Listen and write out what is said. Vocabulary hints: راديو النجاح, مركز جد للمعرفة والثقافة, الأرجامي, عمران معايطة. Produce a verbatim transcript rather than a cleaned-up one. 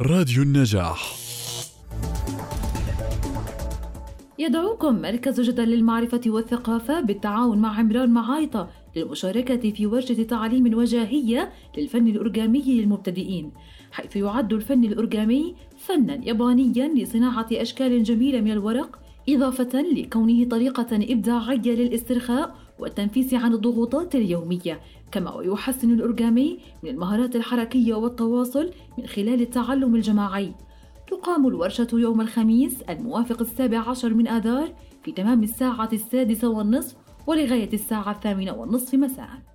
راديو النجاح. يدعوكم مركز جد للمعرفة والثقافة بالتعاون مع عمران معايطة للمشاركة في ورشة تعليم وجاهية للفن الأرجامي للمبتدئين، حيث يعد الفن الأرجامي فناً يابانياً لصناعة أشكال جميلة من الورق، إضافة لكونه طريقة إبداعية للاسترخاء والتنفيس عن الضغوطات اليومية، كما ويحسن الأرجامي من المهارات الحركية والتواصل من خلال التعلم الجماعي. تقام الورشة يوم الخميس الموافق السابع عشر من آذار في تمام الساعة السادسة والنصف ولغاية الساعة الثامنة والنصف مساءً.